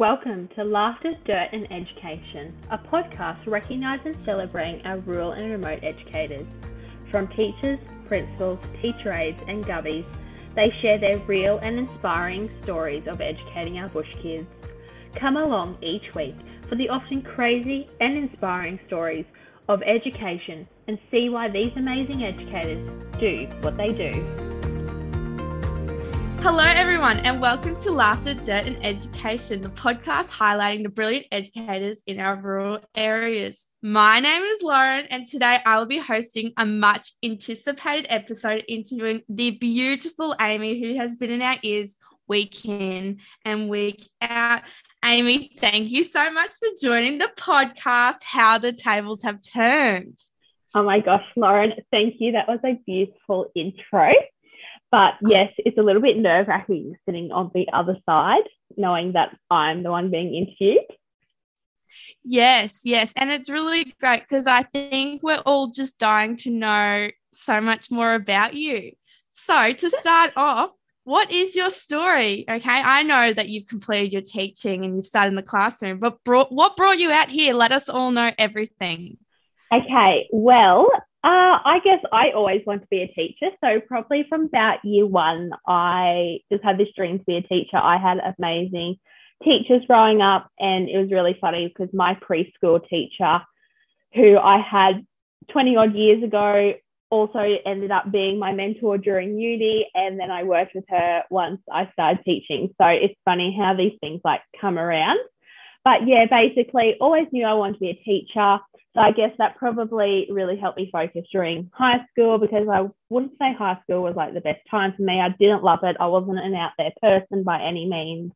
Welcome to Laughter, Dirt and Education, a podcast recognising and celebrating our rural and remote educators. From teachers, principals, teacher aides and gubbies, they share their real and inspiring stories of educating our bush kids. Come along each week for the often crazy and inspiring stories of education and see why these amazing educators do what they do. Hello everyone and welcome to Laughter, Dirt and Education, the podcast highlighting the brilliant educators in our rural areas. My name is Lauren and today I will be hosting a much anticipated episode interviewing the beautiful Amy, who has been in our ears week in and week out. Amy, thank you so much for joining the podcast, How the Tables Have Turned. Oh my gosh, Lauren, thank you. That was a beautiful intro. But yes, it's a little bit nerve-wracking sitting on the other side, knowing that I'm the one being interviewed. Yes. And it's really great because I think we're all just dying to know so much more about you. So to start off, what is your story? Okay, I know that you've completed your teaching and you've started in the classroom, but what brought you out here? Let us all know everything. Okay, well, I guess I always wanted to be a teacher. So probably from about year one, I just had this dream to be a teacher. I had amazing teachers growing up, and it was really funny because my preschool teacher, who I had 20 odd years ago, also ended up being my mentor during uni, and then I worked with her once I started teaching. So it's funny how these things like come around. But yeah, basically always knew I wanted to be a teacher. So I guess that probably really helped me focus during high school, because I wouldn't say high school was like the best time for me. I didn't love it. I wasn't an out there person by any means.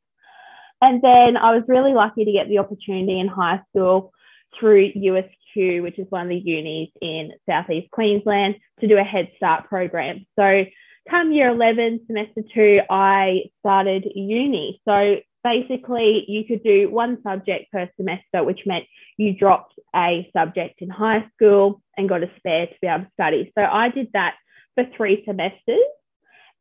And then I was really lucky to get the opportunity in high school through USQ, which is one of the unis in southeast Queensland, to do a Head Start program. So come year 11, semester 2, I started uni. So basically, you could do one subject per semester, which meant you dropped a subject in high school and got a spare to be able to study. So I did that for 3 semesters,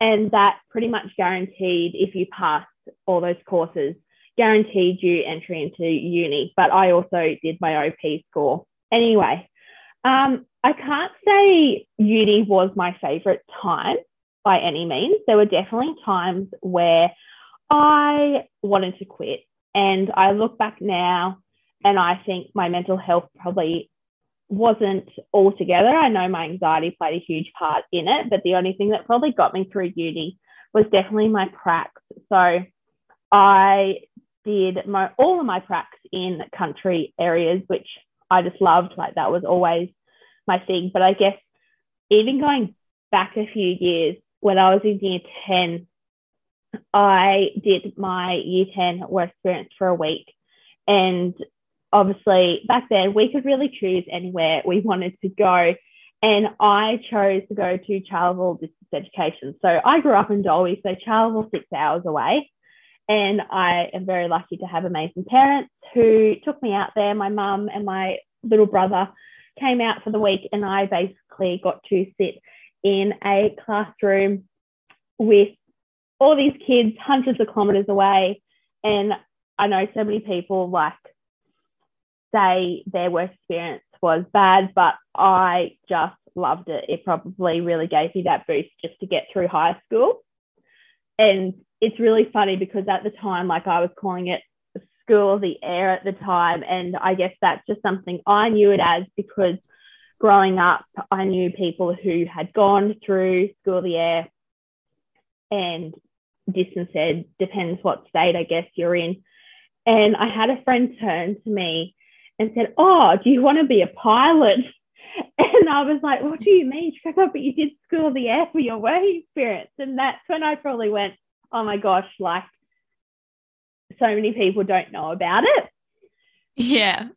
and that pretty much guaranteed, if you passed all those courses, guaranteed you entry into uni. But I also did my OP score. Anyway, I can't say uni was my favourite time by any means. There were definitely times where I wanted to quit, and I look back now and I think my mental health probably wasn't all together. I know my anxiety played a huge part in it, but the only thing that probably got me through uni was definitely my pracs. So I did all of my pracs in country areas, which I just loved. Like, that was always my thing. But I guess even going back a few years, when I was in year 10, I did my year 10 work experience for a week, and obviously back then we could really choose anywhere we wanted to go, and I chose to go to Charleville Distance Education. So I grew up in Dolby, so Charleville 6 hours away, and I am very lucky to have amazing parents who took me out there. My mum and my little brother came out for the week, and I basically got to sit in a classroom with all these kids hundreds of kilometres away. And I know so many people like say their work experience was bad, but I just loved it. It probably really gave me that boost just to get through high school. And it's really funny because at the time, like, I was calling it school of the air at the time, and I guess that's just something I knew it as, because growing up I knew people who had gone through school of the air and distance ed, depends what state I guess you're in. And I had a friend turn to me and said, "Oh, do you want to be a pilot?" And I was like, "What do you mean?" She goes, "Oh, but you did school of the air for your work experience." And that's when I probably went, "Oh my gosh, like, so many people don't know about it." Yeah.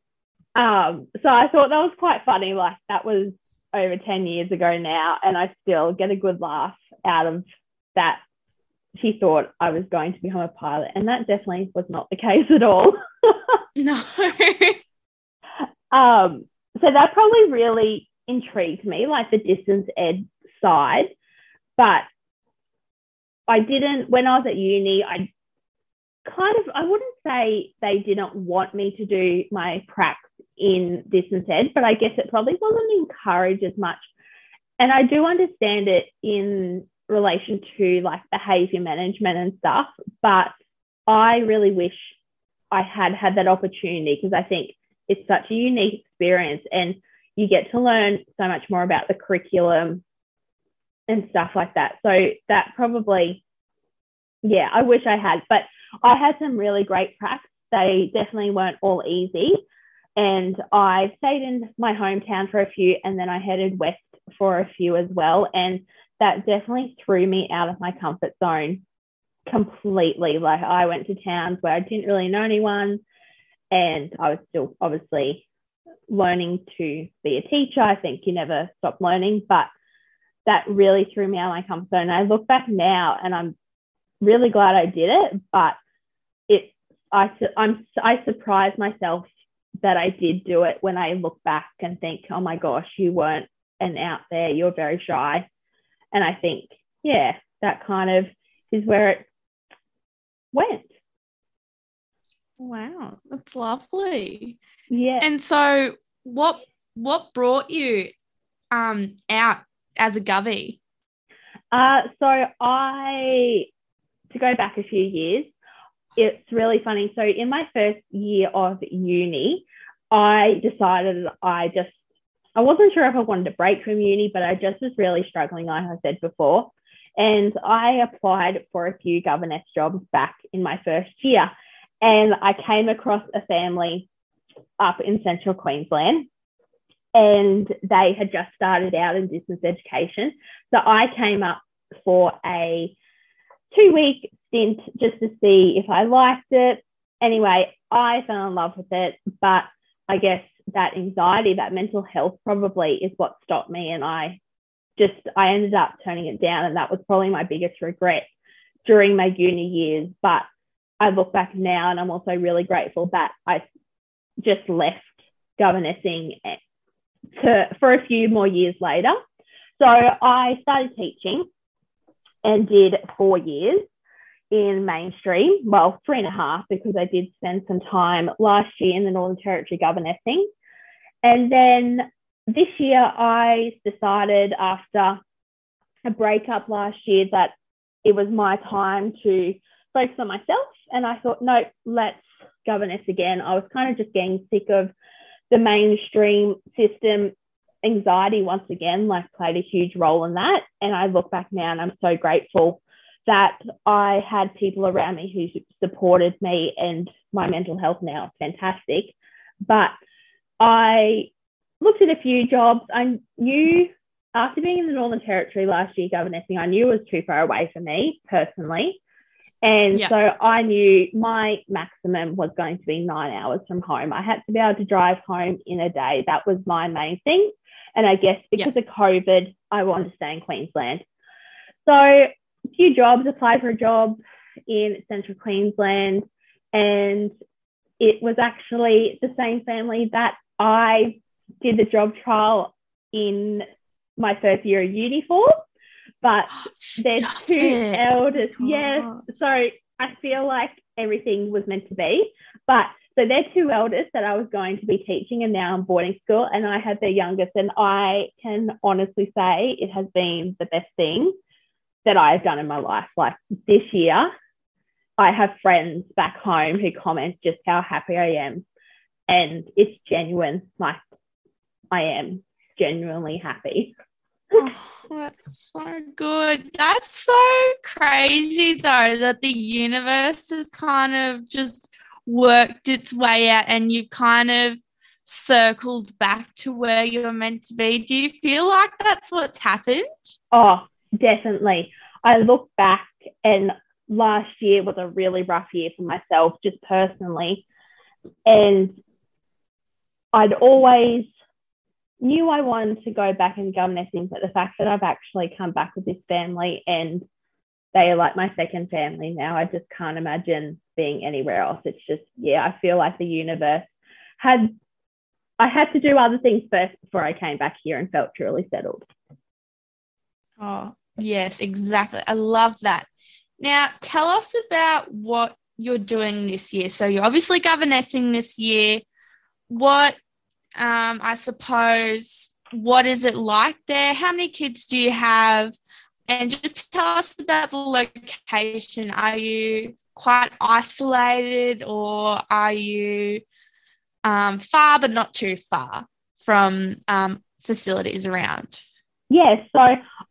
So I thought that was quite funny. Like, that was over 10 years ago now, and I still get a good laugh out of that. She thought I was going to become a pilot, and that definitely was not the case at all. No. So that probably really intrigued me, like the distance ed side. But I didn't, when I was at uni, I kind of, I wouldn't say they didn't want me to do my pracs in distance ed, but I guess it probably wasn't encouraged as much. And I do understand it in relation to like behaviour management and stuff, but I really wish I had had that opportunity, because I think it's such a unique experience and you get to learn so much more about the curriculum and stuff like that. So that probably, yeah, I wish I had, but I had some really great pracs. They definitely weren't all easy. And I stayed in my hometown for a few, and then I headed west for a few as well. And that definitely threw me out of my comfort zone completely. Like, I went to towns where I didn't really know anyone, and I was still obviously learning to be a teacher. I think you never stop learning, but that really threw me out of my comfort zone. I look back now and I'm really glad I did it, but I surprised myself that I did do it when I look back and think, oh my gosh, you weren't an out there, you're very shy. And I think, yeah, that kind of is where it went. Wow, that's lovely. Yeah. And so what brought you out as a Govey? To go back a few years, it's really funny. So in my first year of uni, I decided I wasn't sure if I wanted a break from uni, but I just was really struggling, like I said before. And I applied for a few governess jobs back in my first year. And I came across a family up in central Queensland, and they had just started out in distance education. So I came up for a 2-week stint just to see if I liked it. Anyway, I fell in love with it, but I guess that anxiety, that mental health probably is what stopped me, and I ended up turning it down, and that was probably my biggest regret during my uni years. But I look back now and I'm also really grateful that I just left governessing for a few more years later. So I started teaching and did 4 years in mainstream, well, 3.5, because I did spend some time last year in the Northern Territory governessing. And then this year I decided, after a breakup last year, that it was my time to focus on myself. And I thought, no, let's governess again. I was kind of just getting sick of the mainstream system. Anxiety, once again, like, played a huge role in that. And I look back now and I'm so grateful that I had people around me who supported me, and my mental health now is fantastic. But I looked at a few jobs. I knew, after being in the Northern Territory last year governessing, I knew it was too far away for me personally. And yeah, so I knew my maximum was going to be 9 hours from home. I had to be able to drive home in a day. That was my main thing. And I guess because of COVID, I wanted to stay in Queensland. So few jobs, applied for a job in central Queensland, and it was actually the same family that I did the job trial in my first year of uni for, but there's two elders. God. Yes, so I feel like everything was meant to be, but so they're two eldest that I was going to be teaching, and now I'm boarding school, and I had their youngest, and I can honestly say it has been the best thing that I've done in my life. Like, this year, I have friends back home who comment just how happy I am, and it's genuine. Like, I am genuinely happy. Oh, that's so good. That's so crazy, though, that the universe has kind of just worked its way out, and you kind of circled back to where you were meant to be. Do you feel like that's what's happened? Oh, definitely. I look back, and last year was a really rough year for myself, just personally, and I'd always knew I wanted to go back and governessing, but the fact that I've actually come back with this family, and they are like my second family now, I just can't imagine being anywhere else. It's just, yeah, I feel like the universe I had to do other things first before I came back here and felt truly settled. Oh, yes, exactly. I love that. Now, tell us about what you're doing this year. So you're obviously governessing this year. What is it like there? How many kids do you have? And just tell us about the location. Are you quite isolated, or are you far but not too far from facilities around? Yes, so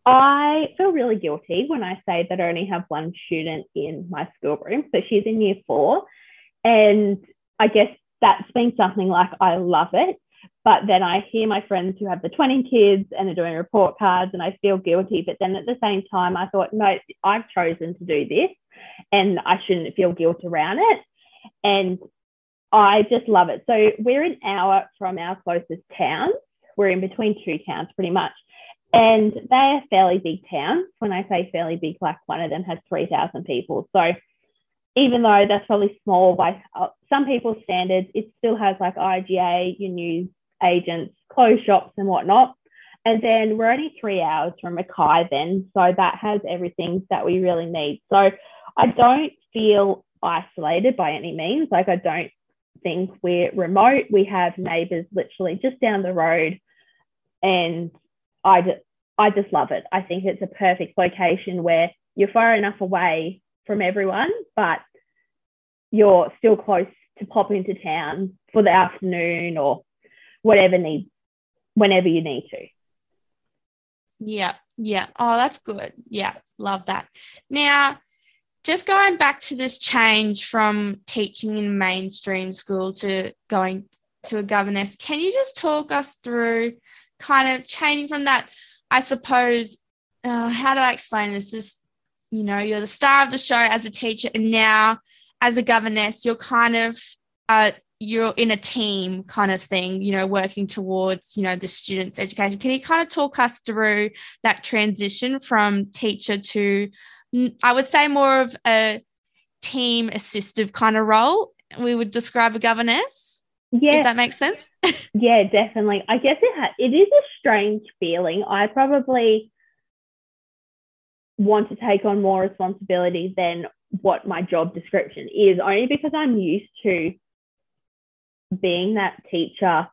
I feel really guilty when I say that I only have one student in my schoolroom. So she's in year 4, and I guess that's been something like I love it. But then I hear my friends who have the 20 kids and they're doing report cards, and I feel guilty. But then at the same time, I thought, no, I've chosen to do this and I shouldn't feel guilt around it. And I just love it. So we're an hour from our closest town. We're in between two towns pretty much. And they are fairly big towns. When I say fairly big, like one of them has 3,000 people. So even though that's probably small by some people's standards, it still has like IGA, your news agents, clothes shops and whatnot. And then we're only 3 hours from Mackay then. So that has everything that we really need. So I don't feel isolated by any means. Like, I don't think we're remote. We have neighbours literally just down the road, and I just love it. I think it's a perfect location where you're far enough away from everyone, but you're still close to pop into town for the afternoon or whenever you need to. Yeah. Oh, that's good. Yeah, love that. Now, just going back to this change from teaching in mainstream school to going to a governess, can you just talk us through kind of changing from that, I suppose, how do I explain this? You're the star of the show as a teacher, and now as a governess, you're kind of, you're in a team kind of thing, working towards, the students' education. Can you kind of talk us through that transition from teacher to, I would say, more of a team assistive kind of role we would describe a governess? Yeah. If that makes sense. Yeah, definitely. I guess it is a strange feeling. I probably want to take on more responsibility than what my job description is, only because I'm used to being that teacher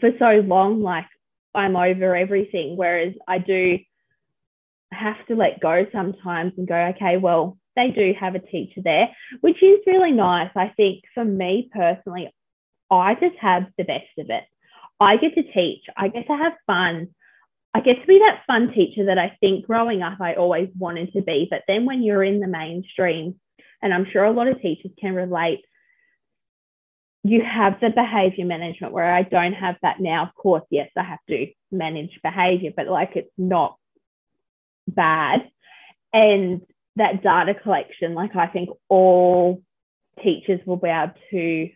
for so long. Like, I'm over everything, whereas I do have to let go sometimes and go, okay, well, they do have a teacher there, which is really nice. I think for me personally, I just have the best of it. I get to teach. I get to have fun. I get to be that fun teacher that I think growing up I always wanted to be. But then when you're in the mainstream, and I'm sure a lot of teachers can relate, you have the behaviour management, where I don't have that now. Of course, yes, I have to manage behaviour, but like, it's not bad. And that data collection, like, I think all teachers will be able to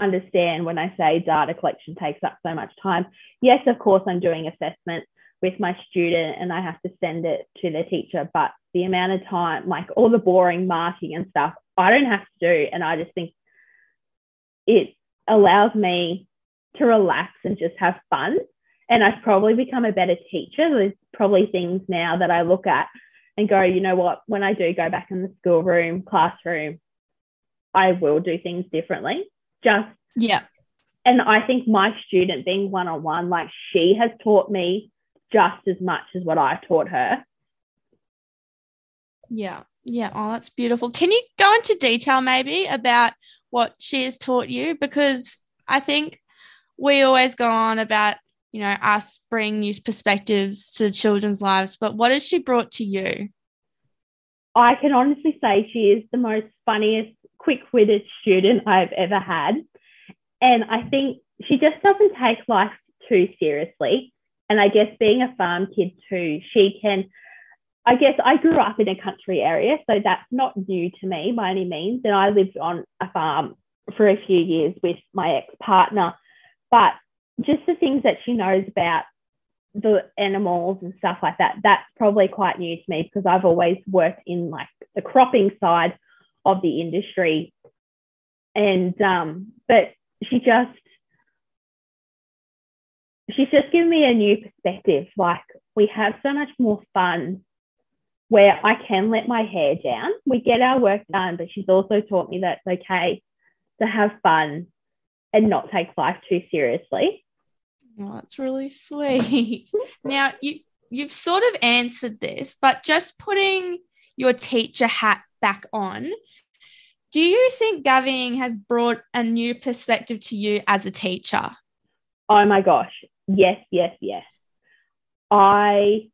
understand when I say data collection takes up so much time. Yes, of course, I'm doing assessment with my student and I have to send it to the teacher, but the amount of time, like all the boring marking and stuff, I don't have to do. And I just think it allows me to relax and just have fun. And I've probably become a better teacher. There's probably things now that I look at and go, you know what, when I do go back in the schoolroom, classroom, I will do things differently. And I think my student being one-on-one, like, she has taught me just as much as what I taught her. Yeah. Oh, that's beautiful. Can you go into detail maybe about what she has taught you? Because I think we always go on about, us bringing new perspectives to children's lives, but what has she brought to you? I can honestly say she is the most funniest, quick-witted student I've ever had, and I think she just doesn't take life too seriously. And I guess being a farm kid too, I grew up in a country area, so that's not new to me by any means, and I lived on a farm for a few years with my ex-partner, but just the things that she knows about the animals and stuff like that, that's probably quite new to me, because I've always worked in like the cropping side of the industry. And but she's just given me a new perspective. Like, we have so much more fun where I can let my hair down. We get our work done, but she's also taught me that it's okay to have fun and not take life too seriously. Oh, that's really sweet. Now, you've sort of answered this, but just putting your teacher hat back on, do you think Gavin has brought a new perspective to you as a teacher? Oh, my gosh. Yes. I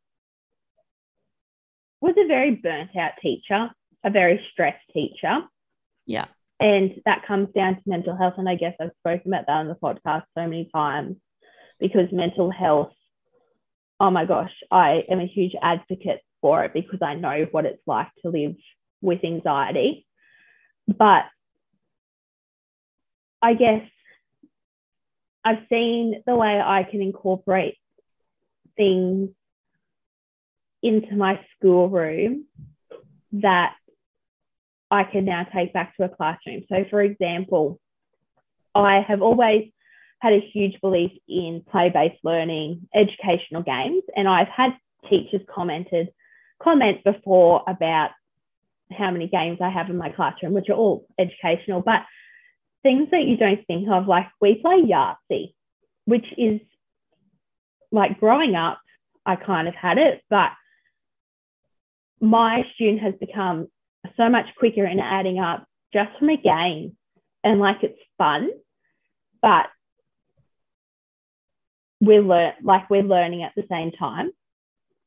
was a very burnt-out teacher, a very stressed teacher. Yeah. And that comes down to mental health, and I guess I've spoken about that on the podcast so many times, because mental health, oh, my gosh, I am a huge advocate for it because I know what it's like to live with anxiety. But I guess I've seen the way I can incorporate things into my schoolroom that I can now take back to a classroom. So, for example, I have always had a huge belief in play-based learning, educational games, and I've had teachers comment before about how many games I have in my classroom, which are all educational, but things that you don't think of, like we play Yahtzee, which is like growing up, I kind of had it, but my student has become so much quicker in adding up just from a game, and like it's fun, but we're learning at the same time.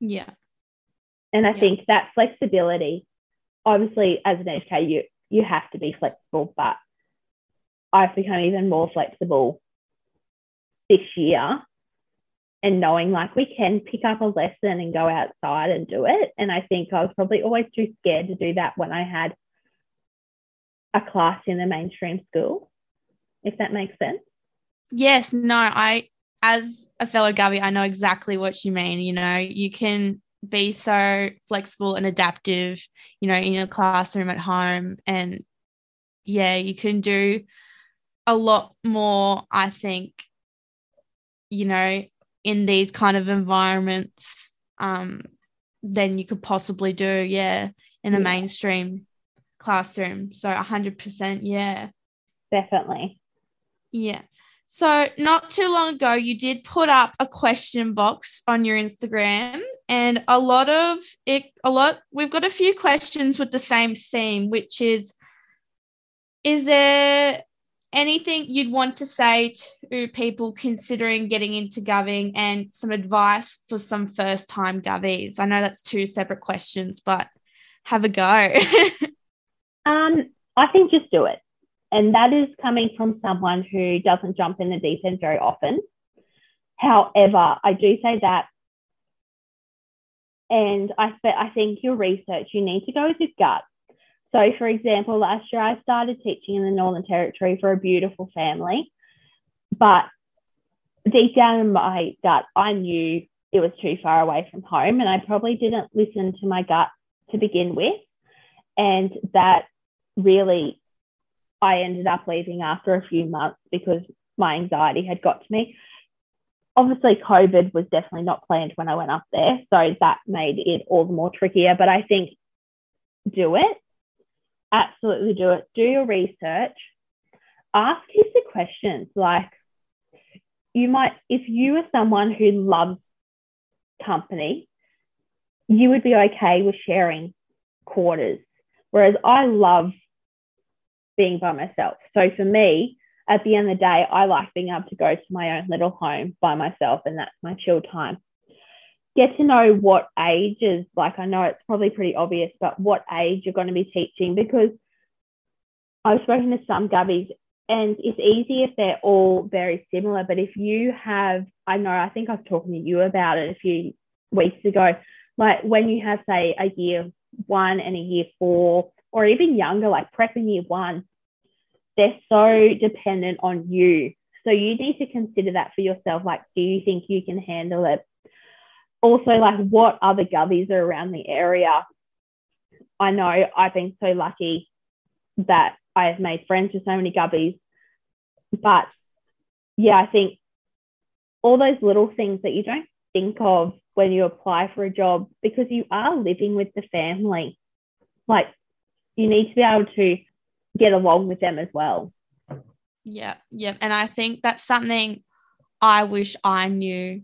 Yeah. And I think that flexibility, obviously as an educator, you have to be flexible, but I've become even more flexible this year, and knowing like we can pick up a lesson and go outside and do it. And I think I was probably always too scared to do that when I had a class in a mainstream school, if that makes sense. Yes, no, as a fellow Gabby, I know exactly what you mean. You know, you can be so flexible and adaptive, you know, in your classroom at home, and yeah, you can do a lot more, I think, you know, in these kind of environments than you could possibly do, in a mainstream classroom. So 100%, yeah. Definitely. Yeah. So not too long ago, you did put up a question box on your Instagram, and we've got a few questions with the same theme, which is there anything you'd want to say to people considering getting into Guvving, and some advice for some first-time Guvvies? I know that's two separate questions, but have a go. I think just do it. And that is coming from someone who doesn't jump in the deep end very often. However, I do say that, and I think your research, you need to go with your gut. So, for example, last year I started teaching in the Northern Territory for a beautiful family, but deep down in my gut, I knew it was too far away from home, and I probably didn't listen to my gut to begin with, and that really... I ended up leaving after a few months because my anxiety had got to me. Obviously, COVID was definitely not planned when I went up there, so that made it all the more trickier. But I think do it. Absolutely do it. Do your research. Ask heaps of questions. Like, you might, if you are someone who loves company, you would be okay with sharing quarters, whereas I love being by myself. So for me, at the end of the day, I like being able to go to my own little home by myself, and that's my chill time. Get to know what ages, like I know it's probably pretty obvious, but what age you're going to be teaching, because I've spoken to some Gubbies, and it's easy if they're all very similar, but if you have, I think I was talking to you about it a few weeks ago, like when you have, say, a year 1 and a year 4, or even younger, like prep in year 1, they're so dependent on you. So you need to consider that for yourself. Like, do you think you can handle it? Also, like, what other Gubbies are around the area? I know I've been so lucky that I've made friends with so many Gubbies. But, yeah, I think all those little things that you don't think of when you apply for a job, because you are living with the family. Like, you need to be able to get along with them as well. Yeah, yeah. And I think that's something I wish I knew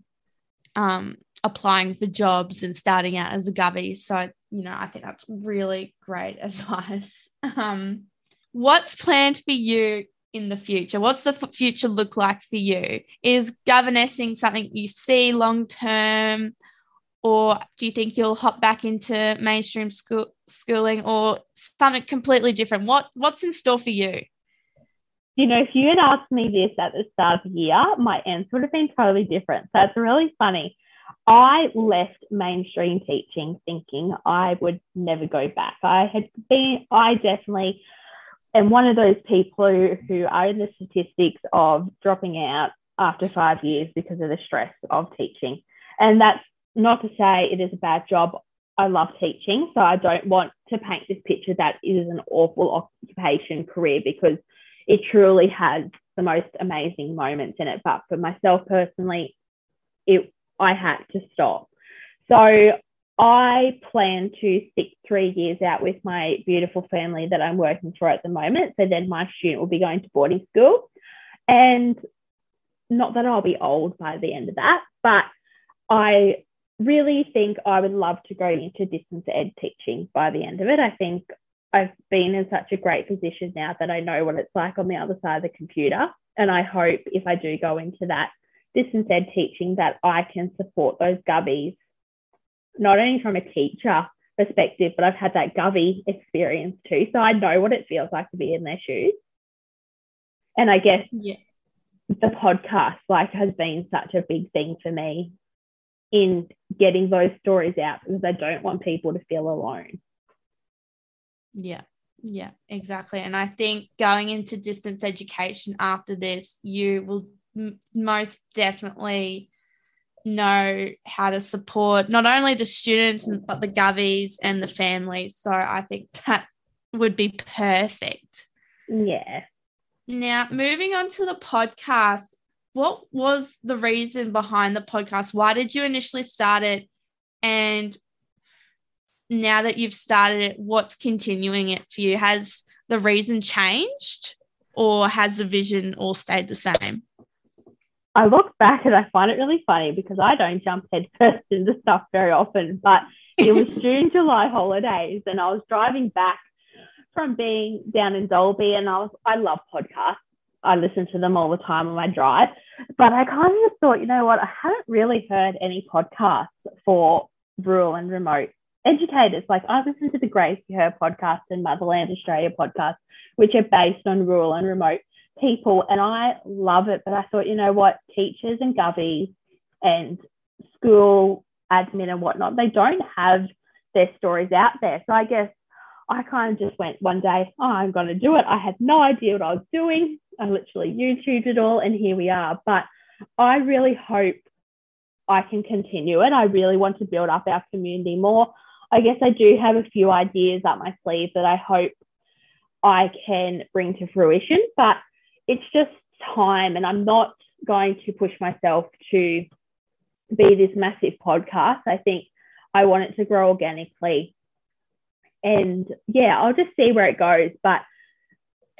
applying for jobs and starting out as a Gubby. So, you know, I think that's really great advice. What's planned for you in the future? What's the future look like for you? Is governessing something you see long term, or do you think you'll hop back into mainstream schooling or something completely different? What's in store for you? You know, if you had asked me this at the start of the year, my answer would have been totally different. So it's really funny. I left mainstream teaching thinking I would never go back. I definitely am one of those people who are in the statistics of dropping out after 5 years because of the stress of teaching. And that's not to say it is a bad job. I love teaching, so I don't want to paint this picture that it is an awful occupation career, because it truly has the most amazing moments in it. But for myself personally, I had to stop. So I plan to stick 3 years out with my beautiful family that I'm working for at the moment. So then my student will be going to boarding school. And not that I'll be old by the end of that, but I really think I would love to go into distance ed teaching by the end of it. I think I've been in such a great position now that I know what it's like on the other side of the computer. And I hope if I do go into that distance ed teaching that I can support those Gubbies, not only from a teacher perspective, but I've had that Gubby experience too. So I know what it feels like to be in their shoes. And I guess the podcast has been such a big thing for me in getting those stories out, because I don't want people to feel alone. Yeah, exactly. And I think going into distance education after this, you will most definitely know how to support not only the students but the Gubbies and the families. So I think that would be perfect. Yeah. Now, moving on to the podcast, what was the reason behind the podcast? Why did you initially start it? And now that you've started it, what's continuing it for you? Has the reason changed, or has the vision all stayed the same? I look back and I find it really funny because I don't jump headfirst into stuff very often, but it was June, July holidays, and I was driving back from being down in Dolby, and I love podcasts. I listen to them all the time on my drive, but I kind of just thought, you know what, I haven't really heard any podcasts for rural and remote educators. Like, I listen to the Gracie Herd podcast and Motherland Australia podcast, which are based on rural and remote people, and I love it. But I thought, you know what, teachers and Gubbies and school admin and whatnot, they don't have their stories out there. So I guess I kind of just went one day, I'm going to do it. I had no idea what I was doing. I literally YouTubed it all, and here we are. But I really hope I can continue it. I really want to build up our community more. I guess I do have a few ideas up my sleeve that I hope I can bring to fruition, but it's just time, and I'm not going to push myself to be this massive podcast. I think I want it to grow organically, and I'll just see where it goes. But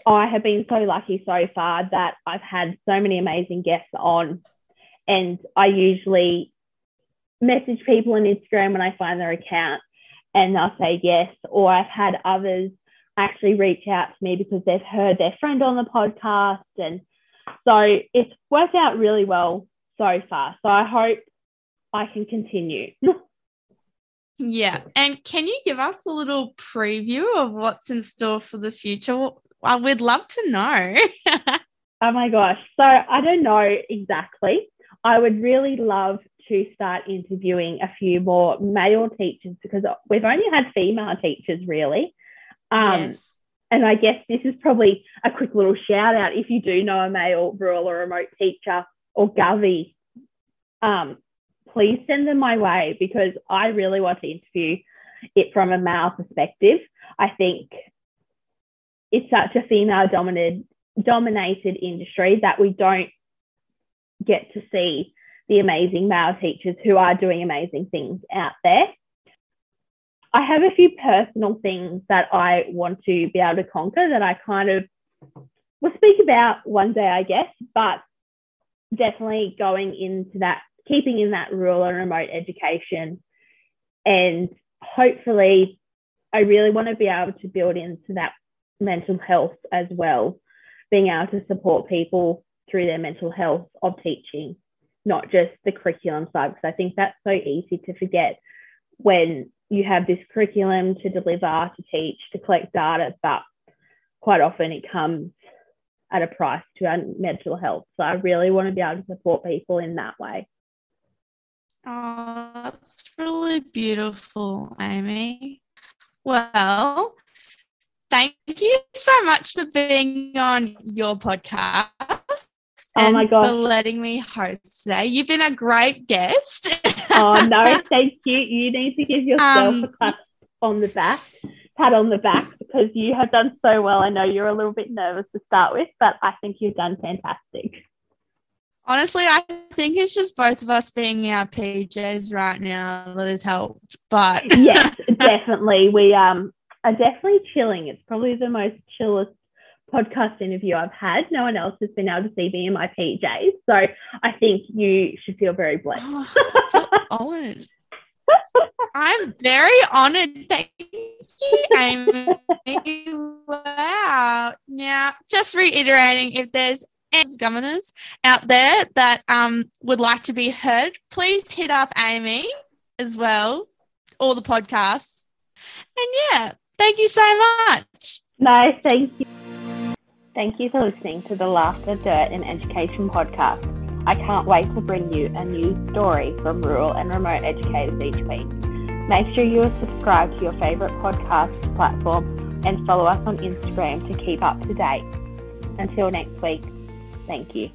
I have been so lucky so far that I've had so many amazing guests on, and I usually message people on Instagram when I find their account and they'll say yes, or I've had others actually reach out to me because they've heard their friend on the podcast. And so it's worked out really well so far. So I hope I can continue. Yeah. And can you give us a little preview of what's in store for the future? I would love to know. Oh my gosh. So I don't know exactly. I would really love to start interviewing a few more male teachers, because we've only had female teachers really. Yes. And I guess this is probably a quick little shout out if you do know a male rural or remote teacher or Gubby, please send them my way, because I really want to interview it from a male perspective. I think it's such a female dominated industry that we don't get to see the amazing male teachers who are doing amazing things out there. I have a few personal things that I want to be able to conquer that I kind of will speak about one day, I guess, but definitely going into that, keeping in that rural and remote education. And hopefully, I really want to be able to build into that mental health as well, being able to support people through their mental health of teaching, not just the curriculum side, because I think that's so easy to forget when you have this curriculum to deliver, to teach, to collect data, but quite often it comes at a price to our mental health. So I really want to be able to support people in that way. Oh, that's really beautiful, Amy. Well, thank you so much for being on your podcast. Oh my God, for letting me host today. You've been a great guest. Oh no, thank you. You need to give yourself a pat on the back, because you have done so well. I know you're a little bit nervous to start with, but I think you've done fantastic. Honestly, I think it's just both of us being our PJs right now that has helped. But yes, definitely. We are definitely chilling. It's probably the most chillest podcast interview I've had. No one else has been able to see me in my PJs, so I think you should feel very blessed. Oh, I'm very honoured. Thank you, Amy. Wow. Now, just reiterating, if there's any governors out there that would like to be heard, please hit up Amy as well, or the podcast. And yeah, thank you so much. No, thank you. Thank you for listening to the Laughter, Dirt and Education podcast. I can't wait to bring you a new story from rural and remote educators each week. Make sure you are subscribed to your favourite podcast platform and follow us on Instagram to keep up to date. Until next week, thank you.